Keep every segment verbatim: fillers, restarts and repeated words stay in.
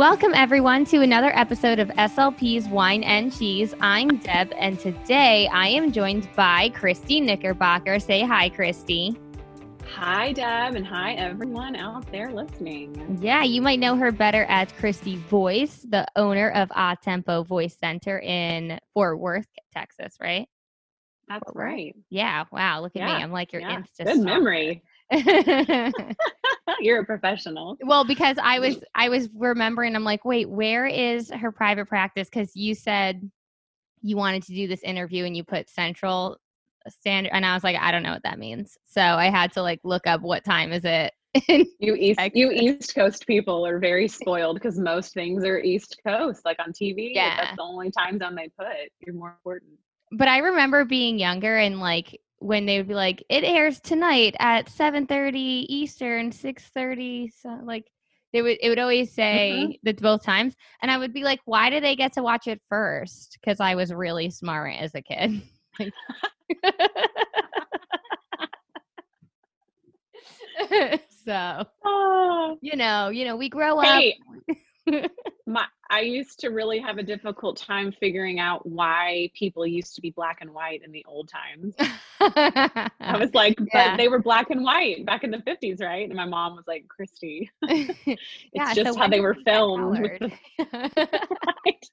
Welcome everyone to another episode of S L P's Wine and Cheese. I'm Deb, and today I am joined by Christy Knickerbocker. Say hi, Christy. Hi, Deb, and hi everyone out there listening. Yeah, you might know her better as Christy Voice, the owner of A Tempo Voice Center in Fort Worth, Texas, right? That's Fort right. Worth. Yeah, wow, look at yeah. me. I'm like your yeah. Insta Good stalker. Memory. You're a professional. Well, because I was I was remembering, I'm like, wait, where is her private practice? Because you said you wanted to do this interview and you put Central Standard, and I was like, I don't know what that means. So I had to like look up what time is it. you East you East Coast people are very spoiled because most things are East Coast, like on T V. Yeah, that's the only time zone they put. You're more important. But I remember being younger and like, when they would be like, it airs tonight at seven thirty Eastern, six thirty. So like they would, it would always say mm-hmm. that both times. And I would be like, why do they get to watch it first? Cause I was really smart as a kid. so, oh. you know, you know, we grow hey. up. My, I used to really have a difficult time figuring out why people used to be black and white in the old times. I was like, but yeah. they were black and white back in the fifties, right? And my mom was like, Christy, it's yeah, just so how they were filmed. The- right.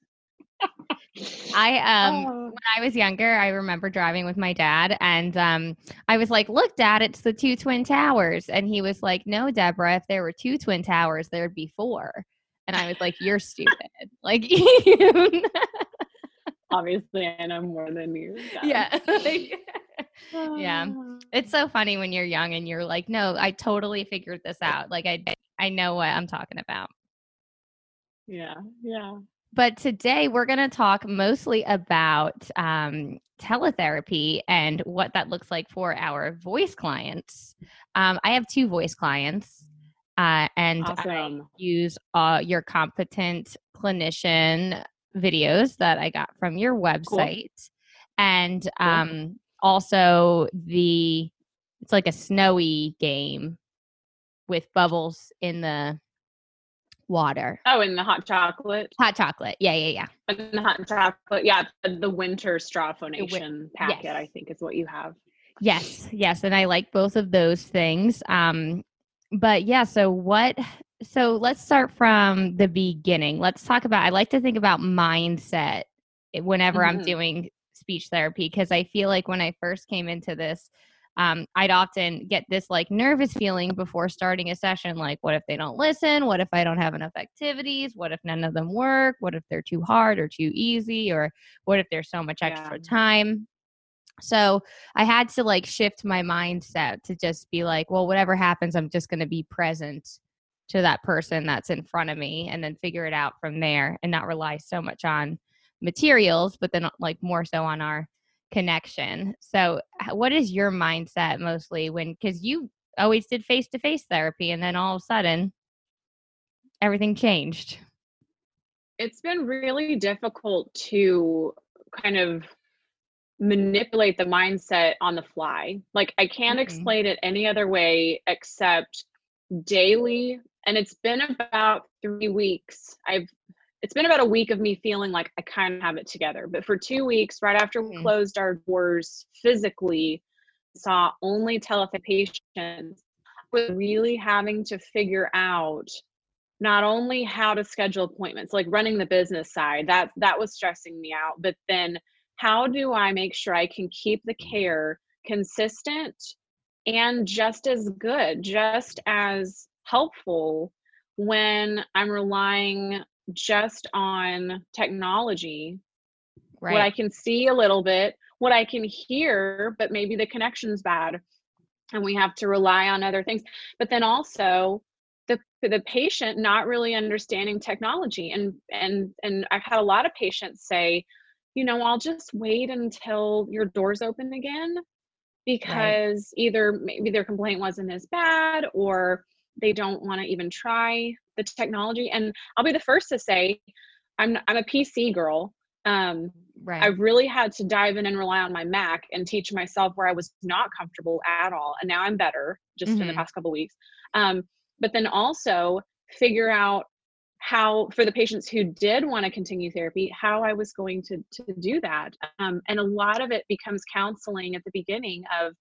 I, um, oh. when I was younger, I remember driving with my dad and um, I was like, look, Dad, it's the two Twin Towers. And he was like, no, Deborah, if there were two Twin Towers, there'd be four. And I was like, you're stupid. Like, obviously, I know more than you. Yeah. Like, yeah. It's so funny when you're young and you're like, no, I totally figured this out. Like, I, I know what I'm talking about. Yeah. Yeah. But today we're going to talk mostly about um, teletherapy and what that looks like for our voice clients. Um, I have two voice clients. Uh, and awesome. I use uh, your Confident Clinician videos that I got from your website. Cool. And um, cool. also the, it's like a snowy game with bubbles in the water. Oh, and the hot chocolate. Hot chocolate. Yeah, yeah, yeah. And the hot chocolate. Yeah, the winter straw phonation win- packet, yes. I think is what you have. Yes, yes. And I like both of those things. Um But yeah, so what, so let's start from the beginning. Let's talk about, I like to think about mindset whenever mm-hmm. I'm doing speech therapy, because I feel like when I first came into this, um, I'd often get this like nervous feeling before starting a session. Like, what if they don't listen? What if I don't have enough activities? What if none of them work? What if they're too hard or too easy? Or what if there's so much extra yeah. time? So I had to like shift my mindset to just be like, well, whatever happens, I'm just going to be present to that person that's in front of me and then figure it out from there and not rely so much on materials, but then like more so on our connection. So what is your mindset mostly when, because you always did face-to-face therapy and then all of a sudden everything changed? It's been really difficult to kind of manipulate the mindset on the fly. Like I can't mm-hmm. explain it any other way except daily. And it's been about three weeks. I've, it's been about a week of me feeling like I kind of have it together, but for two weeks, right after we mm-hmm. closed our doors physically, saw only teletherapy patients, was really having to figure out not only how to schedule appointments, like running the business side, that, that was stressing me out. But then how do I make sure I can keep the care consistent and just as good, just as helpful when I'm relying just on technology? Right. What I can see a little bit, what I can hear, but maybe the connection's bad and we have to rely on other things. But then also the the patient not really understanding technology. And and and I've had a lot of patients say, you know, I'll just wait until your doors open again, because right. either maybe their complaint wasn't as bad or they don't want to even try the technology. And I'll be the first to say, I'm I'm a P C girl. Um, right. I really had to dive in and rely on my Mac and teach myself where I was not comfortable at all. And now I'm better just mm-hmm. in the past couple of weeks. Um, but then also figure out how, for the patients who did want to continue therapy, how I was going to, to do that. Um, and a lot of it becomes counseling at the beginning of,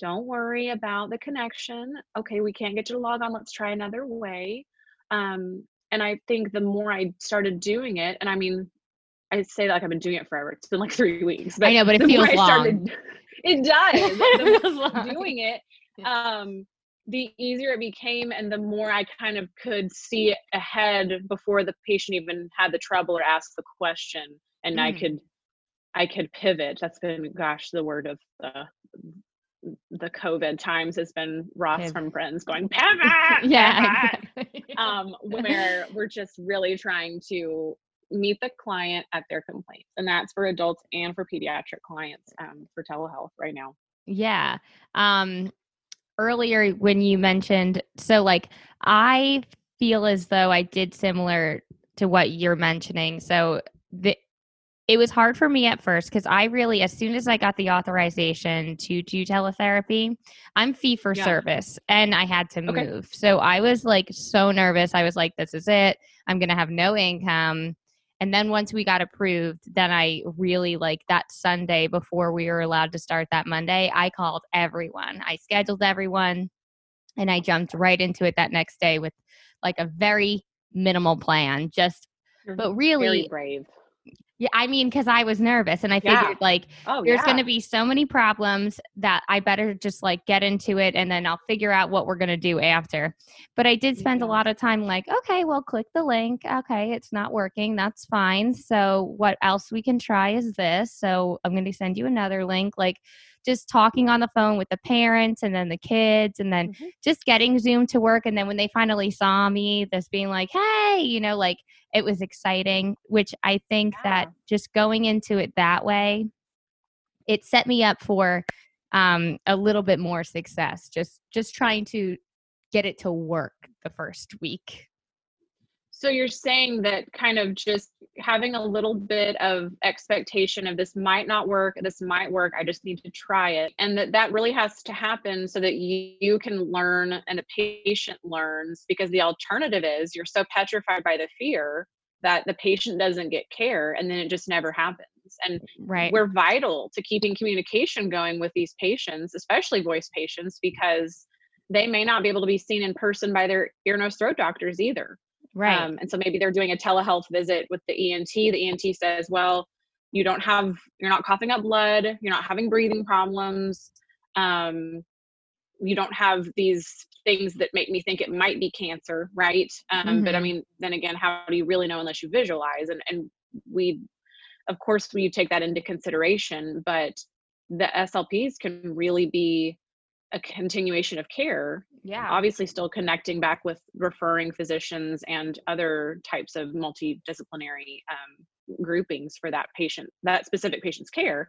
don't worry about the connection. Okay, we can't get you to log on. Let's try another way. Um, and I think the more I started doing it, and I mean, I say like I've been doing it forever. It's been like three weeks. But I know, but it feels long. Started, it does. The more long. Doing it, um, the easier it became, and the more I kind of could see ahead before the patient even had the trouble or asked the question, and mm. I could, I could pivot. That's been, gosh, the word of the, the COVID times has been Ross pivot. From Friends going pivot. Yeah, pivot. Exactly. um, where we're just really trying to meet the client at their complaints, and that's for adults and for pediatric clients um, for telehealth right now. Yeah. Um, earlier when you mentioned, so like, I feel as though I did similar to what you're mentioning. So the, it was hard for me at first, because I really, as soon as I got the authorization to do teletherapy, I'm fee for yeah. service, and I had to move. Okay. So I was like, so nervous. I was like, this is it. I'm going to have no income. And then once we got approved, then I really, like that Sunday before we were allowed to start that Monday, I called everyone. I scheduled everyone, and I jumped right into it that next day with like a very minimal plan. Just, You're but really very brave. Yeah. I mean, cause I was nervous, and I figured yeah. like, oh, there's yeah. going to be so many problems that I better just like get into it, and then I'll figure out what we're going to do after. But I did spend yeah. a lot of time like, okay, well, click the link. Okay. It's not working. That's fine. So what else we can try is this. So I'm going to send you another link, like just talking on the phone with the parents and then the kids, and then mm-hmm. just getting Zoom to work. And then when they finally saw me, this being like, hey, you know, like, it was exciting, which I think yeah. that just going into it that way, it set me up for um, a little bit more success, just just trying to get it to work the first week. So you're saying that kind of just having a little bit of expectation of this might not work, this might work, I just need to try it. And that that really has to happen so that you, you can learn and the patient learns, because the alternative is you're so petrified by the fear that the patient doesn't get care, and then it just never happens. And right. we're vital to keeping communication going with these patients, especially voice patients, because they may not be able to be seen in person by their ear, nose, throat doctors either. Right. Um, and so maybe they're doing a telehealth visit with the E N T. The E N T says, well, you don't have, you're not coughing up blood. You're not having breathing problems. Um, you don't have these things that make me think it might be cancer. Right. Um, mm-hmm. But I mean, then again, how do you really know unless you visualize? And, and we, of course, we take that into consideration, but the S L Ps can really be a continuation of care. Yeah. Obviously still connecting back with referring physicians and other types of multidisciplinary um, groupings for that patient, that specific patient's care.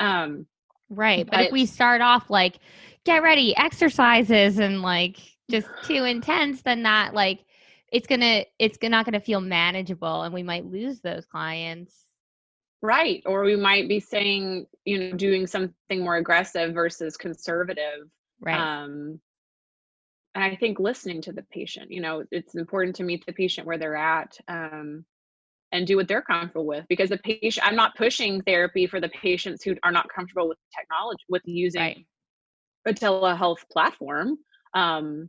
Um, right. But, but if we start off like, get ready, exercises, and like just too intense, then that like, it's gonna, it's not gonna feel manageable, and we might lose those clients. Right. Or we might be saying, you know, doing something more aggressive versus conservative. Right. Um, and I think listening to the patient, you know, it's important to meet the patient where they're at, um, and do what they're comfortable with, because the patient, I'm not pushing therapy for the patients who are not comfortable with technology, with using right. a telehealth platform. Um,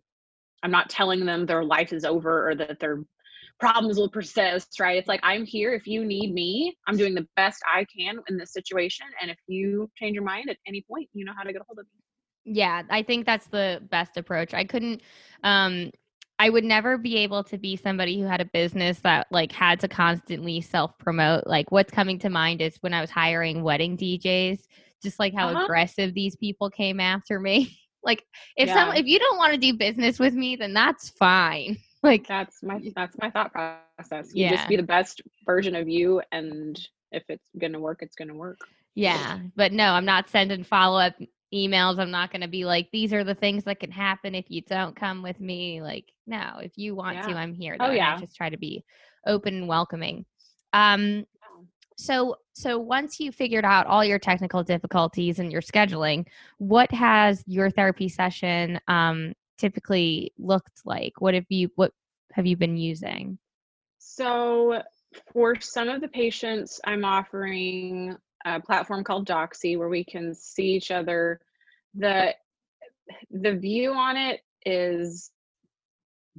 I'm not telling them their life is over or that their problems will persist, right? It's like, I'm here if you need me. I'm doing the best I can in this situation. And if you change your mind at any point, you know how to get a hold of me. Yeah, I think that's the best approach. I couldn't, um, I would never be able to be somebody who had a business that like had to constantly self-promote. Like what's coming to mind is when I was hiring wedding D Js, just like how uh-huh. aggressive these people came after me. Like if yeah. some, if you don't want to do business with me, then that's fine. Like that's my, that's my thought process. You yeah. just be the best version of you. And if it's going to work, it's going to work. Yeah. But no, I'm not sending follow-up emails. I'm not going to be like, these are the things that can happen if you don't come with me. Like, no, if you want yeah. to, I'm here. Though, oh yeah. I just try to be open and welcoming. Um, so, so once you figured out all your technical difficulties and your scheduling, what has your therapy session, um, typically looked like? What have you, what have you been using? So for some of the patients, I'm offering a platform called Doxy where we can see each other. The, the view on it is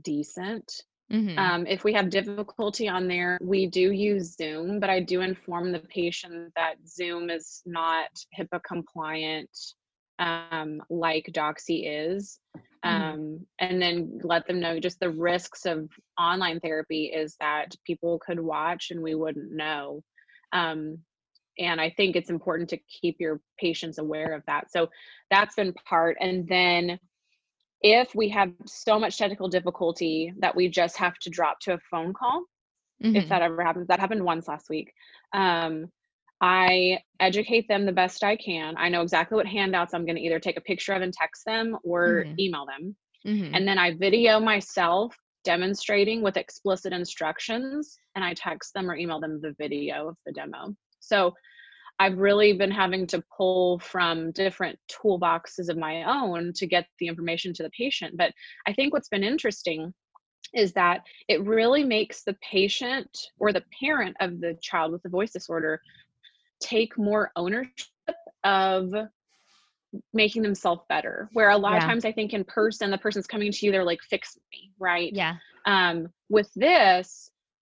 decent. Mm-hmm. Um, if we have difficulty on there, we do use Zoom, but I do inform the patient that Zoom is not HIPAA compliant, um, like Doxy is. Um, mm-hmm. And then let them know just the risks of online therapy is that people could watch and we wouldn't know. Um, and I think it's important to keep your patients aware of that. So that's been part. And then if we have so much technical difficulty that we just have to drop to a phone call, mm-hmm. if that ever happens, that happened once last week. Um, I educate them the best I can. I know exactly what handouts I'm going to either take a picture of and text them or mm-hmm. email them. Mm-hmm. And then I video myself demonstrating with explicit instructions, and I text them or email them the video of the demo. So I've really been having to pull from different toolboxes of my own to get the information to the patient. But I think what's been interesting is that it really makes the patient or the parent of the child with a voice disorder take more ownership of making themselves better. Where a lot yeah. of times I think in person, the person's coming to you, they're like, fix me, right? Yeah. Um, with this,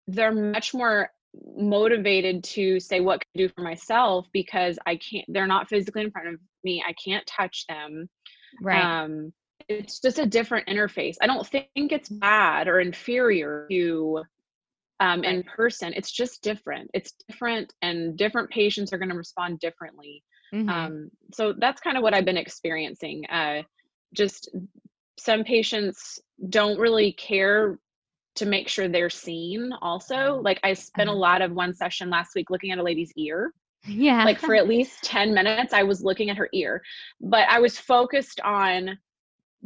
they're much more motivated to say, what can I do for myself? Because I can't, they're not physically in front of me. I can't touch them. Right. Um, it's just a different interface. I don't think it's bad or inferior to um, right. in person. It's just different. It's different, and different patients are going to respond differently. Mm-hmm. Um, so that's kind of what I've been experiencing. Uh, just some patients don't really care to make sure they're seen also. Like I spent a lot of one session last week looking at a lady's ear. Yeah. Like for at least ten minutes, I was looking at her ear, but I was focused on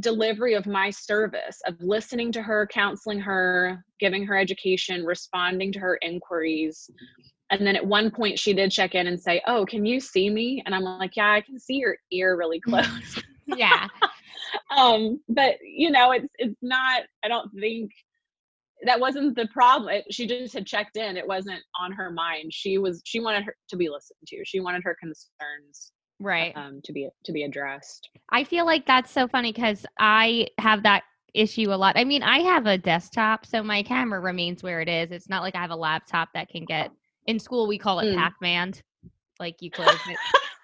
delivery of my service, of listening to her, counseling her, giving her education, responding to her inquiries. And then at one point she did check in and say, oh, can you see me? And I'm like, yeah, I can see your ear really close. Yeah. um, but you know, it's, it's not, I don't think, that wasn't the problem. It, she just had checked in. It wasn't on her mind. She was, she wanted her to be listened to. She wanted her concerns right um, to be, to be addressed. I feel like that's so funny because I have that issue a lot. I mean, I have a desktop, so my camera remains where it is. It's not like I have a laptop that can get in school. We call it mm. Pac-Man. Like you close it.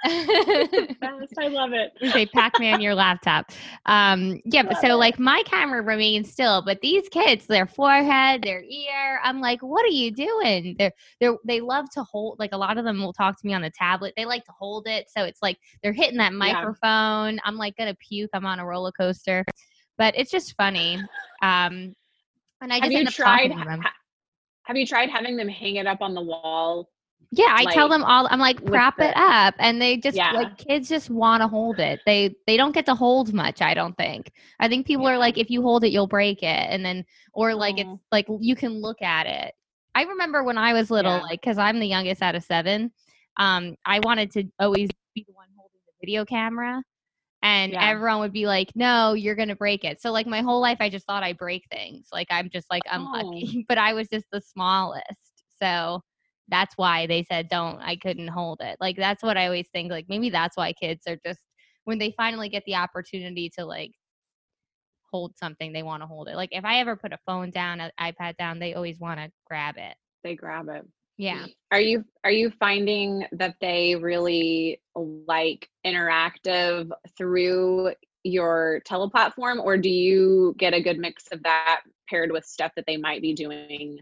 I love it. You say Pac-Man your laptop. Um, yeah, but so it. Like my camera remains still, but these kids, their forehead, their ear, I'm like, what are you doing? They're they they love to hold, like a lot of them will talk to me on the tablet. They like to hold it, so it's like they're hitting that microphone. Yeah. I'm like gonna puke. I'm on a roller coaster, but it's just funny. Um, and I just have you tried? Ha- have you tried having them hang it up on the wall? Yeah, I like, tell them all, I'm like, prop the, it up. And they just, yeah. like, kids just want to hold it. They they don't get to hold much, I don't think. I think people yeah. are like, if you hold it, you'll break it. And then, or like, aww. It's like, you can look at it. I remember when I was little, yeah. like, because I'm the youngest out of seven, um, I wanted to always be the one holding the video camera. And yeah. everyone would be like, no, you're going to break it. So, like, my whole life, I just thought I break things. Like, I'm just, like, unlucky. Oh. But I was just the smallest. So that's why they said, don't, I couldn't hold it. Like, that's what I always think. Like, maybe that's why kids are just, when they finally get the opportunity to like hold something, they want to hold it. Like if I ever put a phone down, an iPad down, they always want to grab it. They grab it. Yeah. Are you, are you finding that they really like interactive through your teleplatform, or do you get a good mix of that paired with stuff that they might be doing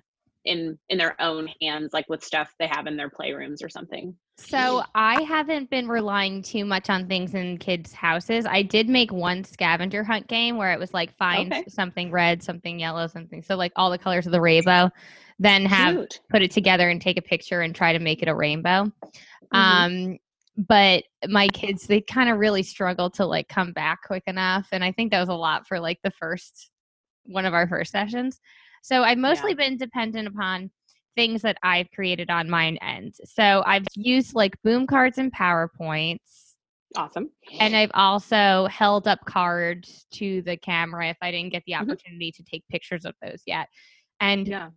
in in their own hands, like with stuff they have in their playrooms or something? So I haven't been relying too much on things in kids' houses. I did make one scavenger hunt game where it was like find okay. something red, something yellow, something. So like all the colors of the rainbow, then have cute. Put it together and take a picture and try to make it a rainbow. Mm-hmm. Um, but my kids, they kind of really struggle to like come back quick enough. And I think that was a lot for like the first, one of our first sessions. So I've mostly yeah. been dependent upon things that I've created on my end. So I've used like boom cards and PowerPoints. Awesome. And I've also held up cards to the camera if I didn't get the opportunity mm-hmm. to take pictures of those yet. And yeah.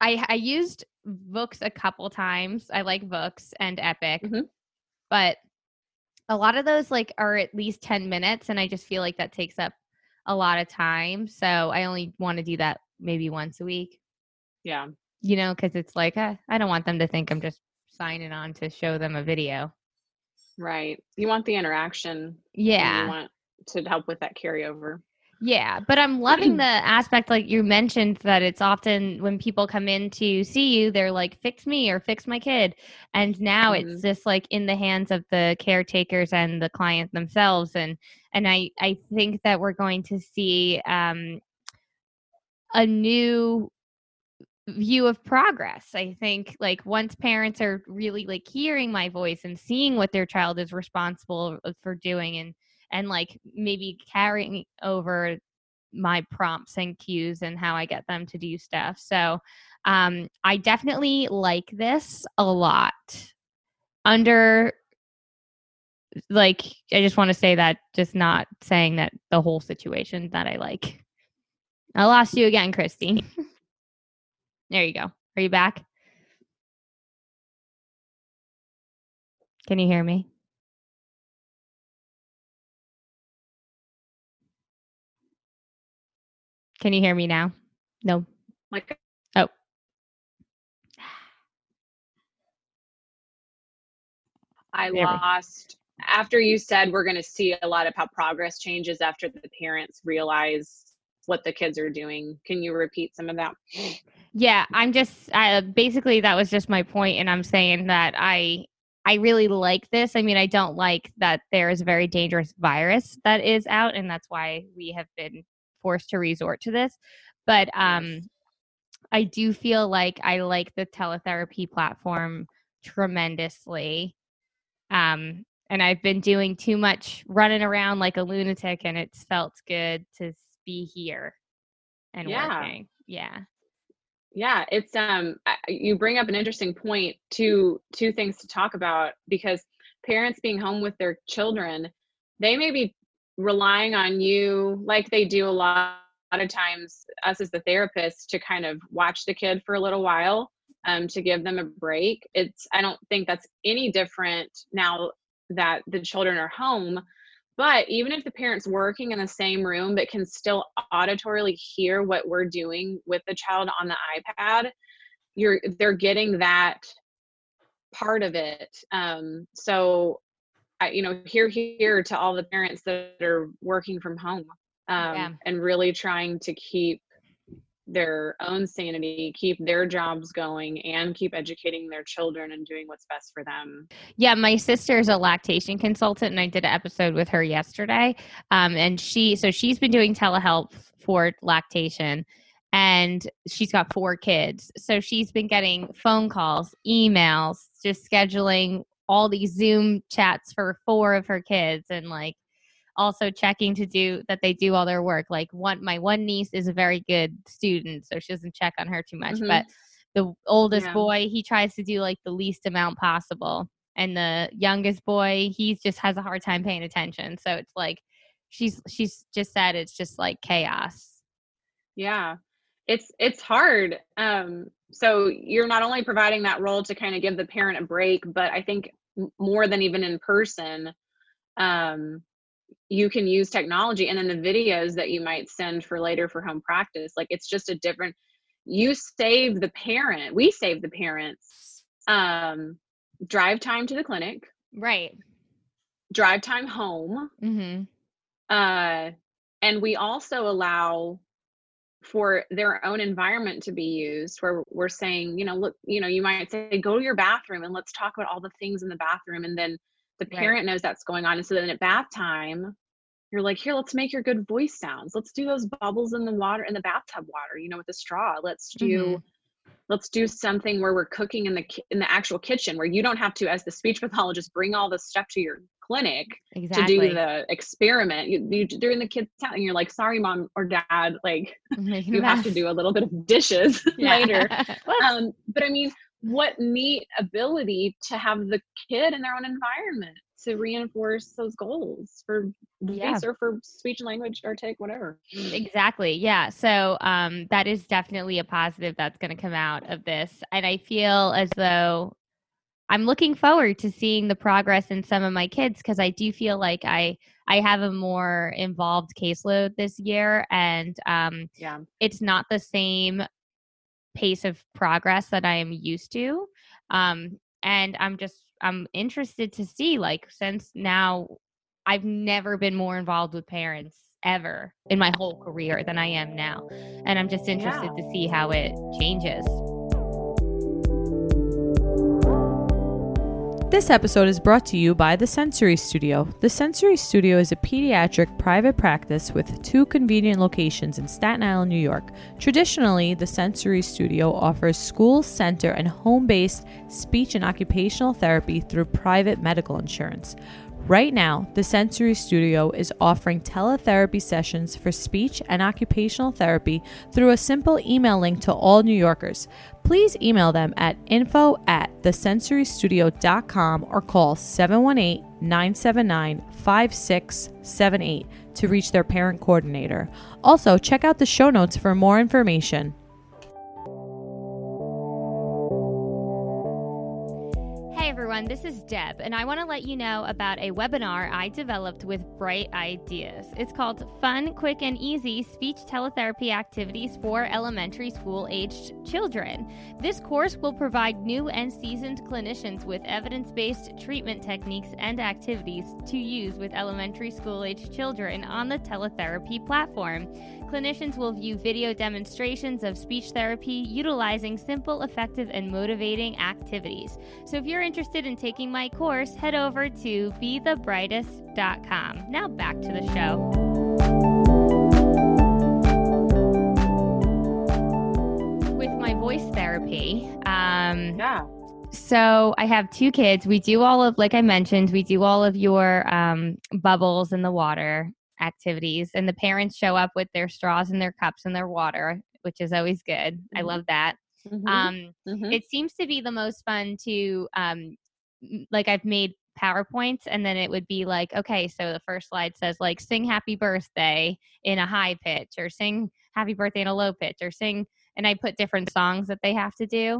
I, I used Vooks a couple times. I like Vooks and Epic, mm-hmm. but a lot of those like are at least ten minutes. And I just feel like that takes up a lot of time. So I only want to do that maybe once a week. Yeah. You know, cause it's like, uh, I don't want them to think I'm just signing on to show them a video. Right. You want the interaction. Yeah. You want to help with that carryover. Yeah. But I'm loving the aspect, like you mentioned, that it's often when people come in to see you, they're like, fix me or fix my kid. And now mm-hmm. it's just like in the hands of the caretakers and the client themselves. And, and I, I think that we're going to see um, a new view of progress. I think like once parents are really like hearing my voice and seeing what their child is responsible for doing and, and like maybe carrying over my prompts and cues and how I get them to do stuff. So um, I definitely like this a lot. Under like, I just want to say that, just not saying that the whole situation that I like. I lost you again, Christy. There you go. Are you back? Can you hear me? Can you hear me now? No. Like, oh. I there lost. We. After you said we're going to see a lot of how progress changes after the parents realize what the kids are doing. Can you repeat some of that? Yeah, I'm just, uh, basically that was just my point. And I'm saying that I, I really like this. I mean, I don't like that there is a very dangerous virus that is out, and that's why we have been forced to resort to this. But um, I do feel like I like the teletherapy platform tremendously. Um, and I've been doing too much running around like a lunatic, and it's felt good to be here and yeah. working. Yeah. Yeah. It's, um, you bring up an interesting point, two, two things to talk about, because parents being home with their children, they may be relying on you like they do a lot, a lot of times us as the therapist to kind of watch the kid for a little while, um, to give them a break. It's, I don't think that's any different now that the children are home, but even if the parent's working in the same room, but can still auditorily hear what we're doing with the child on the iPad, you're, they're getting that part of it. Um, so I, you know, here, here to all the parents that are working from home, um, yeah. and really trying to keep their own sanity, keep their jobs going, and keep educating their children and doing what's best for them. Yeah. My sister's a lactation consultant, and I did an episode with her yesterday. Um, and she, so she's been doing telehealth for lactation, and she's got four kids. So she's been getting phone calls, emails, just scheduling all these Zoom chats for four of her kids, and like also checking to do that they do all their work. Like one, my one niece is a very good student, so she doesn't check on her too much, mm-hmm. but the oldest yeah. boy, he tries to do like the least amount possible. And the youngest boy, he just has a hard time paying attention. So it's like, she's, she's just said, it's just like chaos. Yeah. It's, it's hard. Um, So you're not only providing that role to kind of give the parent a break, but I think more than even in person, um, you can use technology, and then the videos that you might send for later for home practice. Like, it's just a different, you save the parent, we save the parents, um, drive time to the clinic, right? Drive time home. Mm-hmm. Uh, and we also allow for their own environment to be used, where we're saying, you know, look, you know, you might say, go to your bathroom and let's talk about all the things in the bathroom. And then the parent right. knows that's going on. And so then at bath time, you're like, here, let's make your good voice sounds. Let's do those bubbles in the water, in the bathtub water, you know, with the straw. Let's do, mm-hmm. let's do something where we're cooking in the, in the actual kitchen, where you don't have to, as the speech pathologist, bring all this stuff to your clinic exactly. to do the experiment. You, you, they're in the kids' town, and you're like, sorry, mom or dad, like you have to do a little bit of dishes yeah. later. Um, but I mean, what neat ability to have the kid in their own environment to reinforce those goals for yeah. voice or for speech and language or take whatever. Exactly. Yeah. So um, that is definitely a positive that's going to come out of this. And I feel as though I'm looking forward to seeing the progress in some of my kids, because I do feel like I I have a more involved caseload this year, and um, yeah. it's not the same pace of progress that I am used to. Um, and I'm just I'm interested to see, like, since now I've never been more involved with parents ever in my whole career than I am now, and I'm just interested yeah. to see how it changes. This episode is brought to you by The Sensory Studio. The Sensory Studio is a pediatric private practice with two convenient locations in Staten Island, New York. Traditionally, The Sensory Studio offers school, center, and home-based speech and occupational therapy through private medical insurance. Right now, The Sensory Studio is offering teletherapy sessions for speech and occupational therapy through a simple email link to all New Yorkers. Please email them at info at the sensory studio dot com or call seven one eight, nine seven nine, five six seven eight to reach their parent coordinator. Also, check out the show notes for more information. This is Deb, and I want to let you know about a webinar I developed with Bright Ideas. It's called Fun, Quick, and Easy Speech Teletherapy Activities for Elementary School-Aged Children. This course will provide new and seasoned clinicians with evidence-based treatment techniques and activities to use with elementary school-aged children on the teletherapy platform. Clinicians will view video demonstrations of speech therapy utilizing simple, effective, and motivating activities. So if you're interested in taking my course, head over to be the brightest dot com. Now back to the show. With my voice therapy, um, yeah. so I have two kids. We do all of, like I mentioned, we do all of your um, bubbles in the water activities, and the parents show up with their straws and their cups and their water, which is always good. Mm-hmm. I love that. Mm-hmm. Um, mm-hmm. It seems to be the most fun to, um, like I've made PowerPoints, and then it would be like, okay, so the first slide says like sing happy birthday in a high pitch, or sing happy birthday in a low pitch, or sing, and I put different songs that they have to do.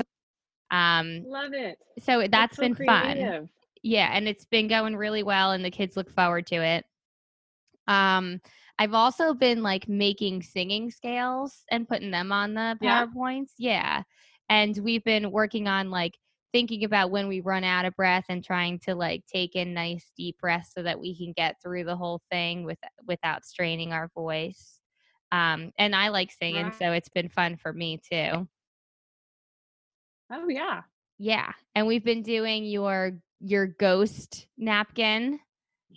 Um, love it. So that's, that's so been creative. Fun. Yeah. And it's been going really well, and the kids look forward to it. Um, I've also been like making singing scales and putting them on the PowerPoints. Yeah. yeah. And we've been working on like thinking about when we run out of breath and trying to like take in nice deep breaths so that we can get through the whole thing with, without straining our voice. Um, and I like singing, right. so it's been fun for me too. Oh yeah. Yeah. And we've been doing your, your ghost napkin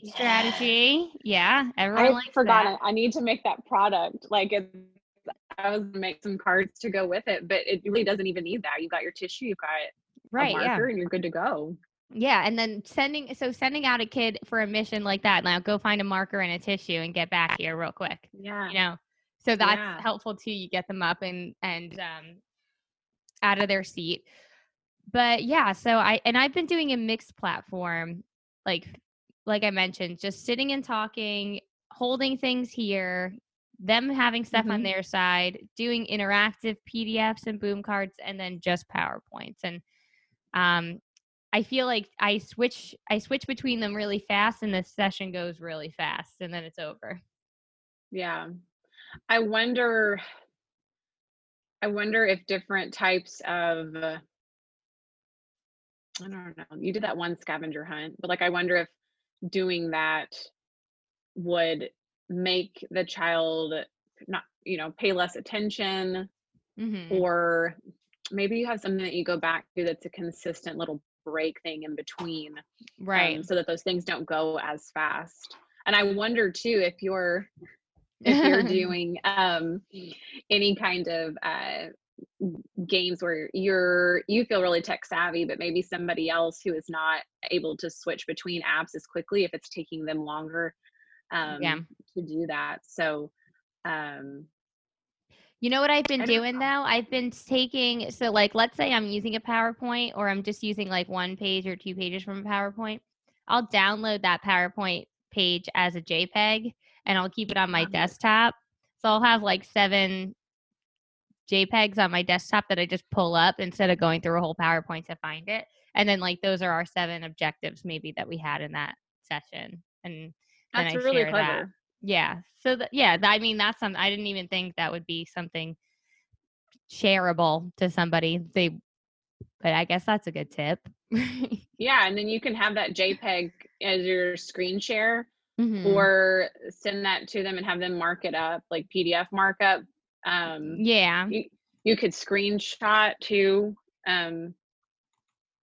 strategy. Yeah. Everyone I forgot that. It. I need to make that product. Like it's, I was gonna make some cards to go with it, but it really doesn't even need that. You got your tissue, you got right, a marker yeah. and you're good to go. Yeah. And then sending, so sending out a kid for a mission like that, now go find a marker and a tissue and get back here real quick. Yeah. You know, so that's yeah. helpful too. You get them up and, and, um, out of their seat. But yeah, so I, and I've been doing a mixed platform, like like I mentioned, just sitting and talking, holding things here, them having stuff mm-hmm. on their side, doing interactive P D Fs and boom cards, and then just PowerPoints. And um, I feel like I switch, I switch between them really fast, and the session goes really fast, and then it's over. Yeah. I wonder, I wonder if different types of, uh, I don't know, you did that one scavenger hunt, but like, I wonder if doing that would make the child not, you know, pay less attention, mm-hmm. or maybe you have something that you go back to that's a consistent little break thing in between, right? Um, so that those things don't go as fast. And I wonder too if you're if you're doing um, any kind of uh, games where you're you feel really tech savvy, but maybe somebody else who is not able to switch between apps as quickly, if it's taking them longer um yeah. to do that. So um You know what I've been doing though? I've been taking, so like, let's say I'm using a PowerPoint or I'm just using like one page or two pages from a PowerPoint. I'll download that PowerPoint page as a JPEG and I'll keep it on my desktop. So I'll have like seven JPEGs on my desktop that I just pull up instead of going through a whole PowerPoint to find it. And then like, those are our seven objectives maybe that we had in that session. And then I share that. That's really clever. Yeah. So th- yeah, th- I mean, that's something I didn't even think that would be something shareable to somebody. They, but I guess that's a good tip. Yeah. And then you can have that JPEG as your screen share mm-hmm. or send that to them and have them mark it up, like P D F markup. Um, yeah. You, you could screenshot too, um,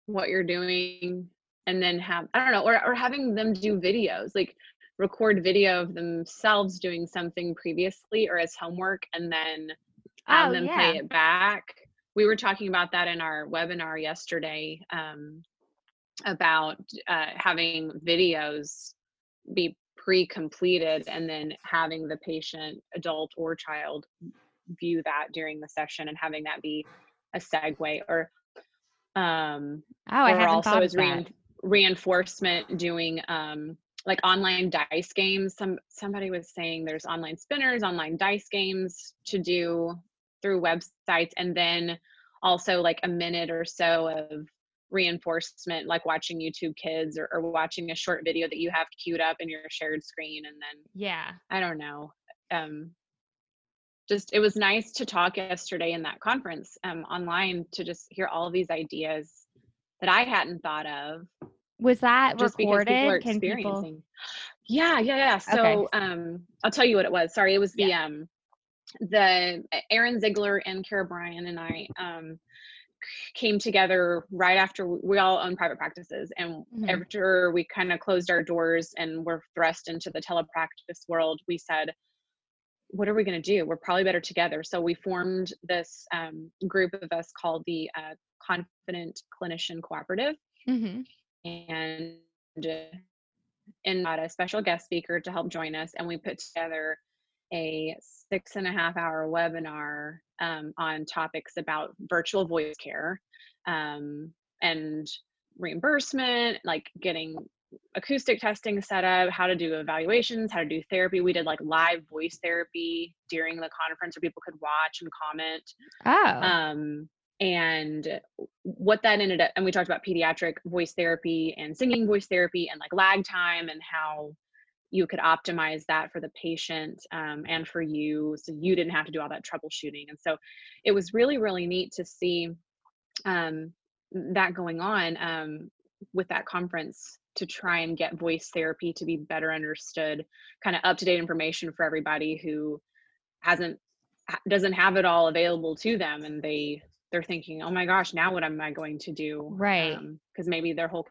what you're doing and then have, I don't know, or, or having them do videos, like record video of themselves doing something previously or as homework and then have oh, them yeah. play it back. We were talking about that in our webinar yesterday um, about uh, having videos be pre-completed and then having the patient, adult or child, view that during the session and having that be a segue or um, oh, I or also as re- reinforcement doing um, like online dice games. Some somebody was saying there's online spinners, online dice games to do through websites. And then also like a minute or so of reinforcement, like watching YouTube Kids or, or watching a short video that you have queued up in your shared screen. And then, yeah, I don't know. Um, just, it was nice to talk yesterday in that conference um, online to just hear all of these ideas that I hadn't thought of. Was that just recorded? Because people are experiencing. People... Yeah, yeah, yeah. So okay. um, I'll tell you what it was. Sorry, it was the yeah. um, the Aaron Ziegler and Kara Bryan and I um, came together right after we all own private practices, and mm-hmm. after we kind of closed our doors and were thrust into the telepractice world, we said, "What are we going to do? We're probably better together." So we formed this um, group of us called the uh, Confident Clinician Cooperative. Mm-hmm. And and got a special guest speaker to help join us, and we put together a six and a half hour webinar um, on topics about virtual voice care um, and reimbursement, like getting acoustic testing set up, how to do evaluations, how to do therapy. We did like live voice therapy during the conference, where people could watch and comment. Oh. Um, And what that ended up, and we talked about pediatric voice therapy and singing voice therapy and like lag time and how you could optimize that for the patient um, and for you. So you didn't have to do all that troubleshooting. And so it was really, really neat to see um, that going on um, with that conference to try and get voice therapy to be better understood, kind of up-to-date information for everybody who hasn't, doesn't have it all available to them. And they, they're thinking, oh my gosh, now what am I going to do? Right. Because um, maybe their whole.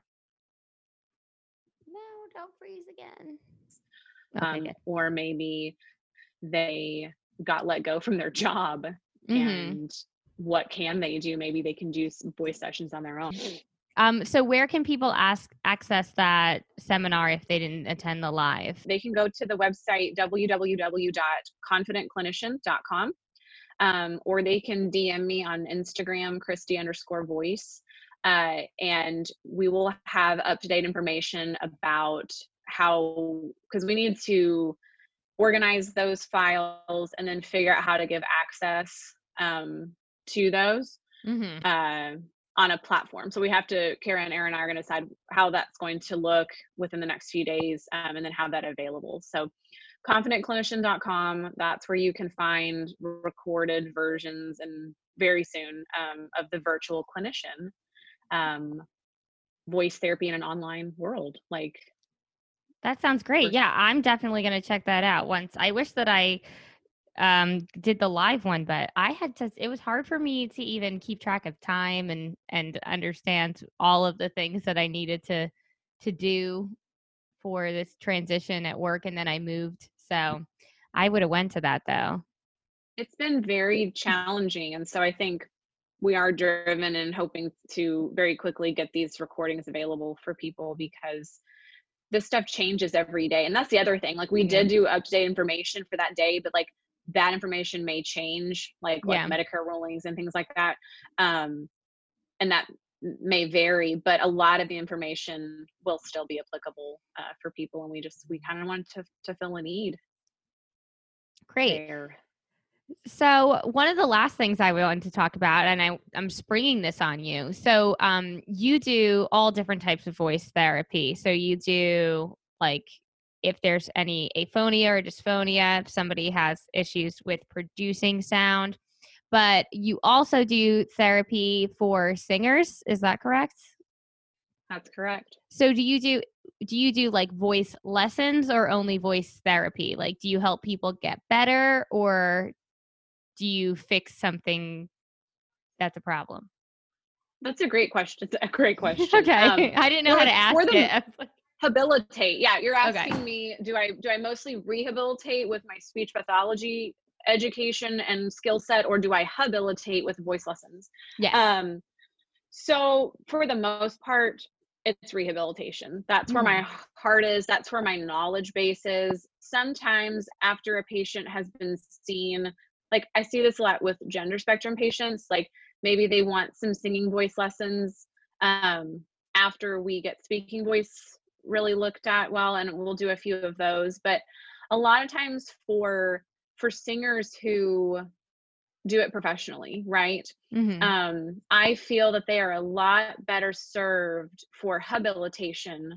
No, don't freeze again. Um, or maybe they got let go from their job mm-hmm. and what can they do? Maybe they can do some voice sessions on their own. Um, so where can people ask access that seminar if they didn't attend the live? They can go to the website, w w w dot confident clinician dot com. Um, or they can D M me on Instagram, Christy underscore voice. Uh, and we will have up-to-date information about how, because we need to organize those files and then figure out how to give access um, to those mm-hmm. uh, on a platform. So we have to, Kara and Aaron and I are going to decide how that's going to look within the next few days um, and then have that available. So confident clinician dot com, that's where you can find recorded versions and very soon um, of the virtual clinician um, voice therapy in an online world. Like that sounds great. Yeah, I'm definitely going to check that out once. I wish that I um, did the live one, but I had to, it was hard for me to even keep track of time and, and understand all of the things that I needed to, to do for this transition at work. And then I moved. So I would have went to that though. It's been very challenging. And so I think we are driven and hoping to very quickly get these recordings available for people because this stuff changes every day. And that's the other thing. Like we did do up-to-date information for that day, but like that information may change, like, yeah. like Medicare rulings and things like that. Um, and that may vary, but a lot of the information will still be applicable uh, for people. And we just, we kind of wanted to, to fill a need. Great. There. So one of the last things I wanted to talk about, and I, I'm springing this on you. So um, you do all different types of voice therapy. So you do, like, if there's any aphonia or dysphonia, if somebody has issues with producing sound, but you also do therapy for singers. Is that correct? That's correct. So do you do, do you do like voice lessons or only voice therapy? Like, do you help people get better, or do you fix something that's a problem? That's a great question. It's a great question. Okay. Um, I didn't know how to ask it. Habilitate. Yeah. You're asking okay. me, do I, do I mostly rehabilitate with my speech pathology education and skill set, or do I habilitate with voice lessons? Yes. Um, so for the most part, it's rehabilitation. That's where my heart is. That's where my knowledge base is. Sometimes after a patient has been seen, like, I see this a lot with gender spectrum patients, like maybe they want some singing voice lessons um, after we get speaking voice really looked at well, and we'll do a few of those. But a lot of times for for singers who do it professionally, right? Mm-hmm. Um, I feel that they are a lot better served for habilitation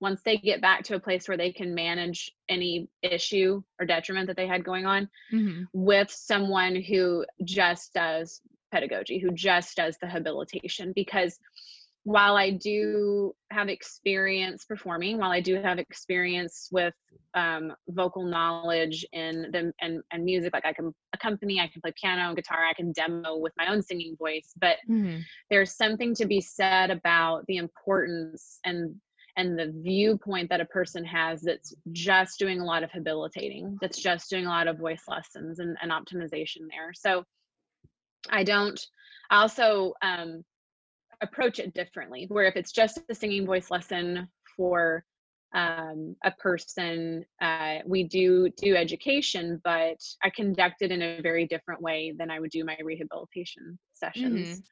once they get back to a place where they can manage any issue or detriment that they had going on mm-hmm. with someone who just does pedagogy, who just does the habilitation. Because while I do have experience performing, while I do have experience with um, vocal knowledge in the, and, and music, like I can accompany, I can play piano and guitar, I can demo with my own singing voice, but mm-hmm. there's something to be said about the importance and, and the viewpoint that a person has that's just doing a lot of habilitating, that's just doing a lot of voice lessons and, and optimization there. So I don't, I also, um, approach it differently, where if it's just a singing voice lesson for um, a person, uh, we do do education, but I conduct it in a very different way than I would do my rehabilitation sessions.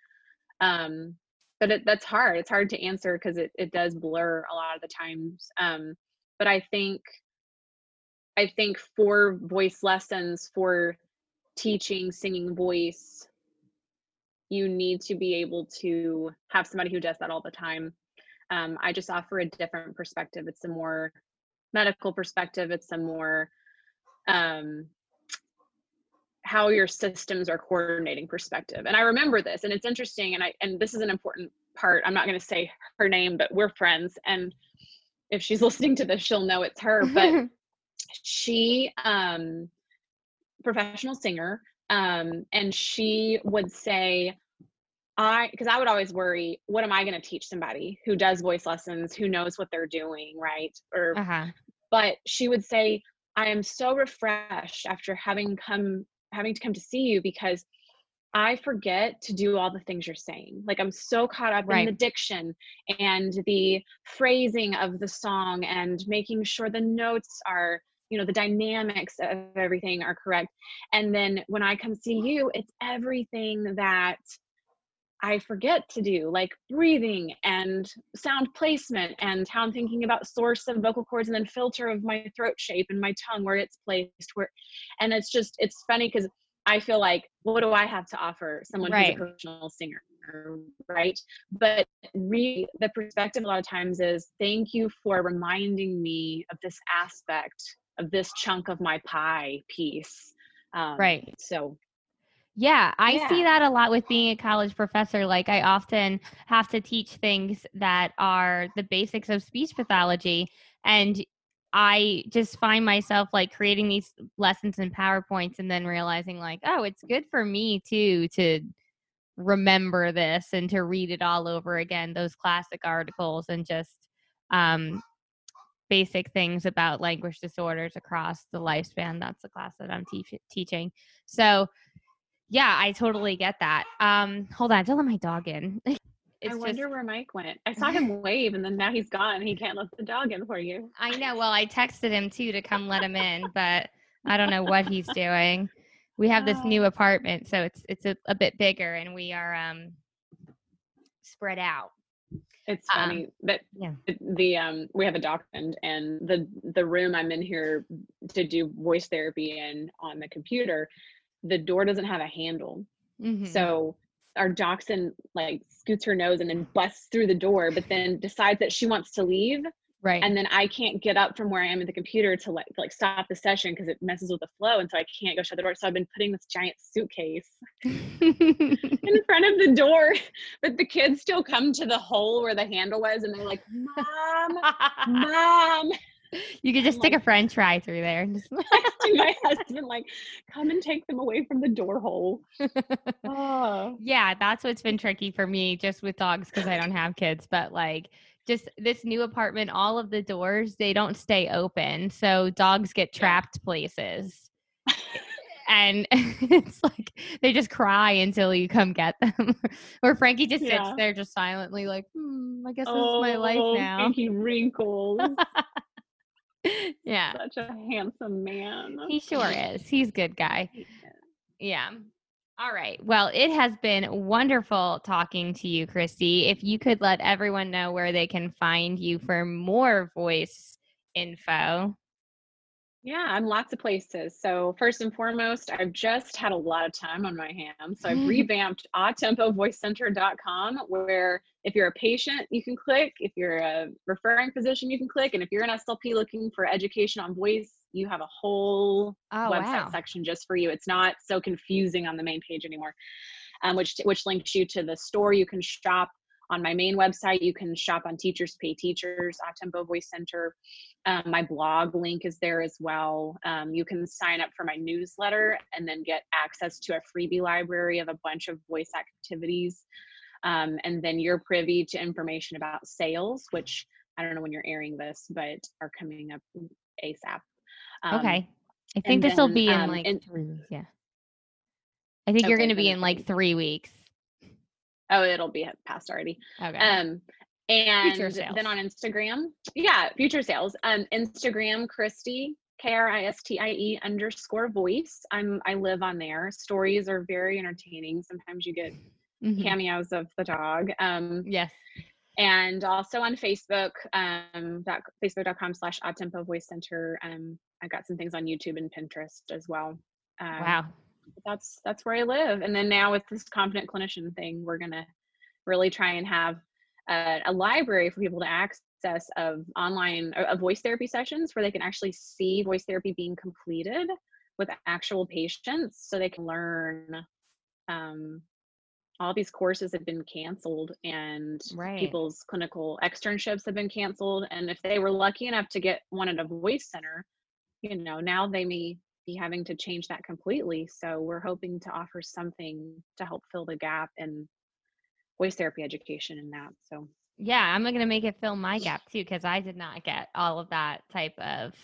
Mm-hmm. Um, but it, that's hard. It's hard to answer because it, it does blur a lot of the times. Um, but I think, I think for voice lessons, for teaching singing voice, you need to be able to have somebody who does that all the time. Um, I just offer a different perspective. It's a more medical perspective. It's a more um, how your systems are coordinating perspective. And I remember this, and it's interesting. And I and this is an important part. I'm not going to say her name, but we're friends. And if she's listening to this, she'll know it's her. But she, um, professional singer. Um, and she would say, I, because I would always worry, what am I going to teach somebody who does voice lessons, who knows what they're doing, right? Or, uh-huh. But she would say, I am so refreshed after having come, having to come to see you, because I forget to do all the things you're saying. Like, I'm so caught up right. in the diction and the phrasing of the song and making sure the notes are, you know, the dynamics of everything are correct. And then when I come see you, it's everything that I forget to do, like breathing and sound placement and how I'm thinking about source of vocal cords and then filter of my throat shape and my tongue, where it's placed, where, and it's just, it's funny because I feel like, what do I have to offer someone right. who's a professional singer, right? But really the perspective a lot of times is, thank you for reminding me of this aspect of this chunk of my pie piece. Um, right. So yeah, I yeah. see that a lot with being a college professor. Like, I often have to teach things that are the basics of speech pathology. And I just find myself like creating these lessons and PowerPoints and then realizing like, oh, it's good for me too, to remember this and to read it all over again, those classic articles and just, um, basic things about language disorders across the lifespan. That's the class that I'm te- teaching. So yeah, I totally get that. Um, hold on, I don't let my dog in. It's I wonder just, where Mike went. I saw him wave and then now he's gone. He can't let the dog in for you. I know. Well, I texted him too to come let him in, but I don't know what he's doing. We have this new apartment, so it's it's a, a bit bigger, and we are um, spread out. It's funny um, that yeah. the um, we have a Dachshund, and the the room I'm in here to do voice therapy in on the computer, the door doesn't have a handle, mm-hmm. so our Dachshund like scoots her nose and then busts through the door, but then decides that she wants to leave. Right. And then I can't get up from where I am at the computer to like, like stop the session because it messes with the flow. And so I can't go shut the door. So I've been putting this giant suitcase in front of the door, but the kids still come to the hole where the handle was. And they're like, Mom, Mom. You could just I'm stick like, a French fry through there. My husband, like, come and take them away from the door hole. Oh. Yeah. That's what's been tricky for me just with dogs because I don't have kids, but like, just this new apartment, all of the doors, they don't stay open. So dogs get trapped places and it's like, they just cry until you come get them. Or Frankie just sits yeah. there just silently like, hmm, I guess oh, this is my life now. Frankie wrinkles. Yeah. Such a handsome man. He sure is. He's a good guy. Yeah. All right. Well, it has been wonderful talking to you, Christy. If you could let everyone know where they can find you for more voice info. Yeah, I'm lots of places. So first and foremost, I've just had a lot of time on my hands. So I've revamped a tempo voice center dot com, where if you're a patient, you can click. If you're a referring physician, you can click. And if you're an S L P looking for education on voice, you have a whole oh, website wow. section just for you. It's not so confusing on the main page anymore, um, which which links you to the store. You can shop on my main website. You can shop on Teachers Pay Teachers, A Tempo Voice Center. Um, my blog link is there as well. Um, you can sign up for my newsletter and then get access to a freebie library of a bunch of voice activities. Um, and then you're privy to information about sales, which I don't know when you're airing this, but are coming up ASAP. Um, okay. I think this will be in um, like and, three weeks. Yeah. I think okay, you're going to be in like three weeks. Oh, it'll be past already. Okay. Um, and then on Instagram, yeah, future sales. Um, Instagram, Christy, K R I S T I E underscore voice. I'm, I live on there. Stories are very entertaining. Sometimes you get mm-hmm. cameos of the dog. Um, yes. And also on Facebook, um, facebook.com slash Atempo Voice Center. Um, I've got some things on YouTube and Pinterest as well. Um, wow. That's, that's where I live. And then now with this Confident Clinician thing, we're going to really try and have a, a library for people to access of online uh, of voice therapy sessions where they can actually see voice therapy being completed with actual patients so they can learn. Um, all these courses have been canceled and right. people's clinical externships have been canceled. And if they were lucky enough to get one at a voice center, you know, now they may be having to change that completely. So we're hoping to offer something to help fill the gap in voice therapy education and that. So yeah, I'm going to make it fill my gap too, because I did not get all of that type of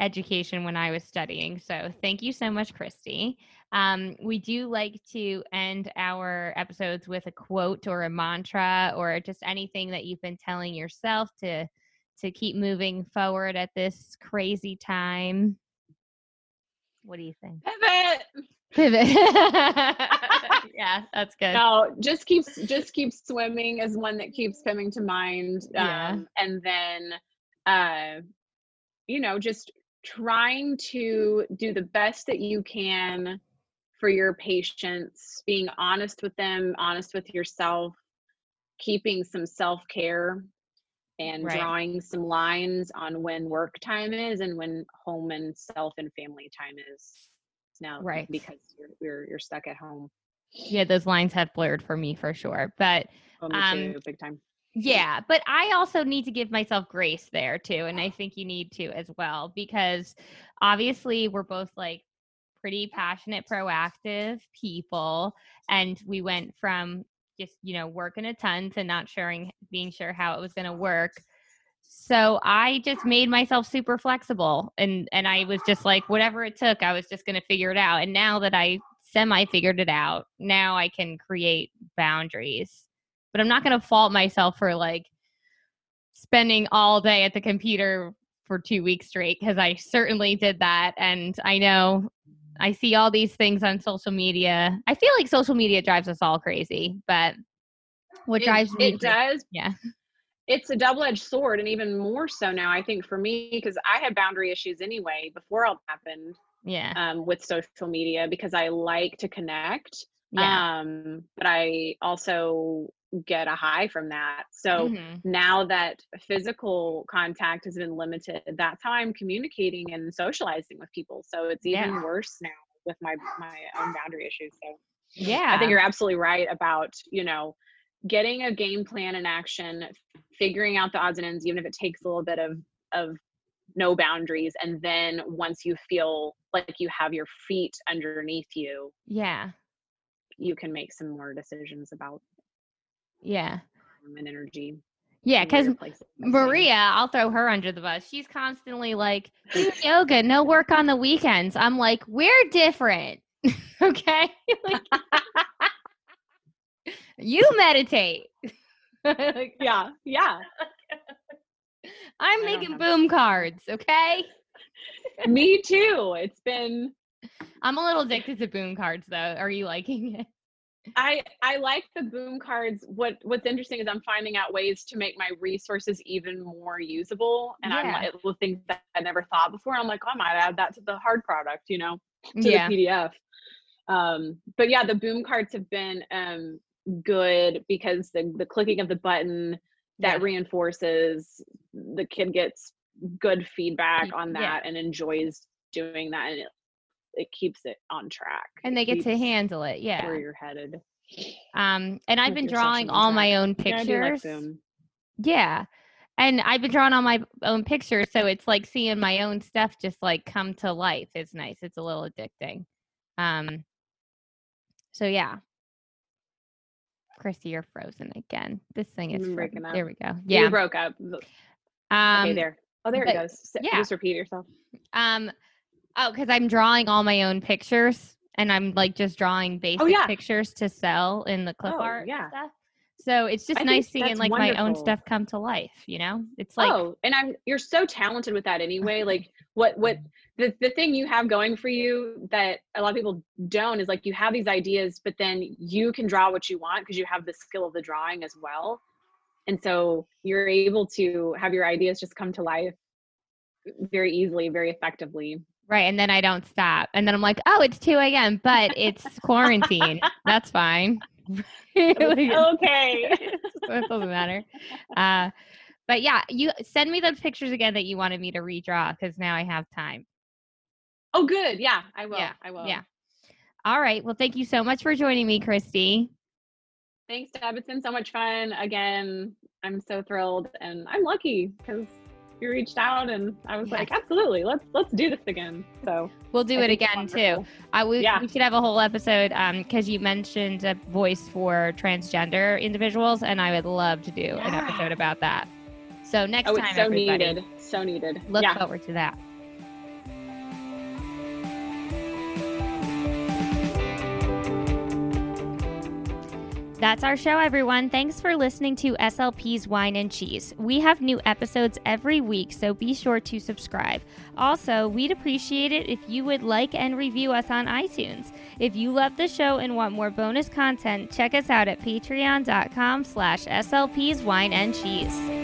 education when I was studying. So thank you so much, Christy. Um, we do like to end our episodes with a quote or a mantra or just anything that you've been telling yourself to to keep moving forward at this crazy time. What do you think? Pivot. Pivot. Yeah, that's good. No, just keep just keep swimming is one that keeps coming to mind. Um, yeah. And then, uh, you know, just trying to do the best that you can for your patients, being honest with them, honest with yourself, keeping some self-care and right. drawing some lines on when work time is and when home and self and family time is now right. because you're, you're, you're stuck at home. Yeah. Those lines have blurred for me for sure, but oh, um, too, big time. Yeah. But I also need to give myself grace there too. And I think you need to as well, because obviously we're both like pretty passionate, proactive people. And we went from just, you know, working a ton to not sharing, being sure how it was going to work. So I just made myself super flexible and, and I was just like, whatever it took, I was just going to figure it out. And now that I semi figured it out, now I can create boundaries. But I'm not going to fault myself for like spending all day at the computer for two weeks straight, because I certainly did that. And I know I see all these things on social media. I feel like social media drives us all crazy, but what drives it, me? It does. Yeah. It's a double-edged sword, and even more so now, I think, for me, because I had boundary issues anyway before all happened. Yeah. Um, with social media, because I like to connect. Yeah. Um, but I also get a high from that. So mm-hmm. now that physical contact has been limited, that's how I'm communicating and socializing with people. So it's even yeah. worse now with my, my own boundary issues. So yeah, I think you're absolutely right about, you know, getting a game plan in action, figuring out the odds and ends, even if it takes a little bit of, of no boundaries. And then once you feel like you have your feet underneath you, yeah, you can make some more decisions about yeah um, and energy. Yeah, because Maria, I'll throw her under the bus. She's constantly like, do yoga, no work on the weekends. I'm like, we're different. Okay? Like, you meditate. Like, yeah, yeah. I'm making boom cards, okay? Me too. It's been... I'm a little addicted to boom cards, though. Are you liking it? I, I like the boom cards. What What's interesting is I'm finding out ways to make my resources even more usable. And yeah. I'm like, little things that I never thought before. I'm like, oh, I might add that to the hard product, you know, to yeah. the P D F. Um, but yeah, the boom cards have been um, good, because the, the clicking of the button that yeah. reinforces, the kid gets good feedback on that yeah. and enjoys doing that. And it, it keeps it on track. And they get to handle it. Yeah. Where you're headed. Um, and I've been drawing all my own pictures. Yeah. And I've been drawing all my own pictures. So it's like seeing my own stuff just like come to life. It's nice. It's a little addicting. Um, so yeah. Christy, you're frozen again. This thing is breaking up. There we go. Yeah. You broke up. Um, okay, there. Oh, there but, it goes. Yeah. Just repeat yourself. Um, Oh, because I'm drawing all my own pictures, and I'm like just drawing basic oh, yeah. pictures to sell in the clip oh, art yeah. stuff. So it's just I nice seeing like wonderful. my own stuff come to life, you know? It's like Oh, and I'm you're so talented with that anyway. Like what what the, the thing you have going for you that a lot of people don't is like you have these ideas, but then you can draw what you want because you have the skill of the drawing as well. And so you're able to have your ideas just come to life very easily, very effectively. Right. And then I don't stop. And then I'm like, oh, it's two a.m., but it's quarantine. That's fine. Like, okay. It doesn't matter. Uh, but yeah, you send me those pictures again that you wanted me to redraw, because now I have time. Oh, good. Yeah, I will. Yeah. I will. Yeah. All right. Well, thank you so much for joining me, Christy. Thanks, Deb. It's been so much fun. Again, I'm so thrilled, and I'm lucky because you reached out, and I was yes. like, absolutely. Let's, let's do this again. So we'll do I it again too. I we, yeah. we should have a whole episode. Um, cause you mentioned a voice for transgender individuals, and I would love to do yeah. an episode about that. So next oh, time, it's so everybody, needed. So needed. Look yeah. forward to that. That's our show, everyone. Thanks for listening to S L P's Wine and Cheese. We have new episodes every week, so be sure to subscribe. Also, we'd appreciate it if you would like and review us on iTunes. If you love the show and want more bonus content, check us out at patreon dot com slash S L P's Wine and Cheese.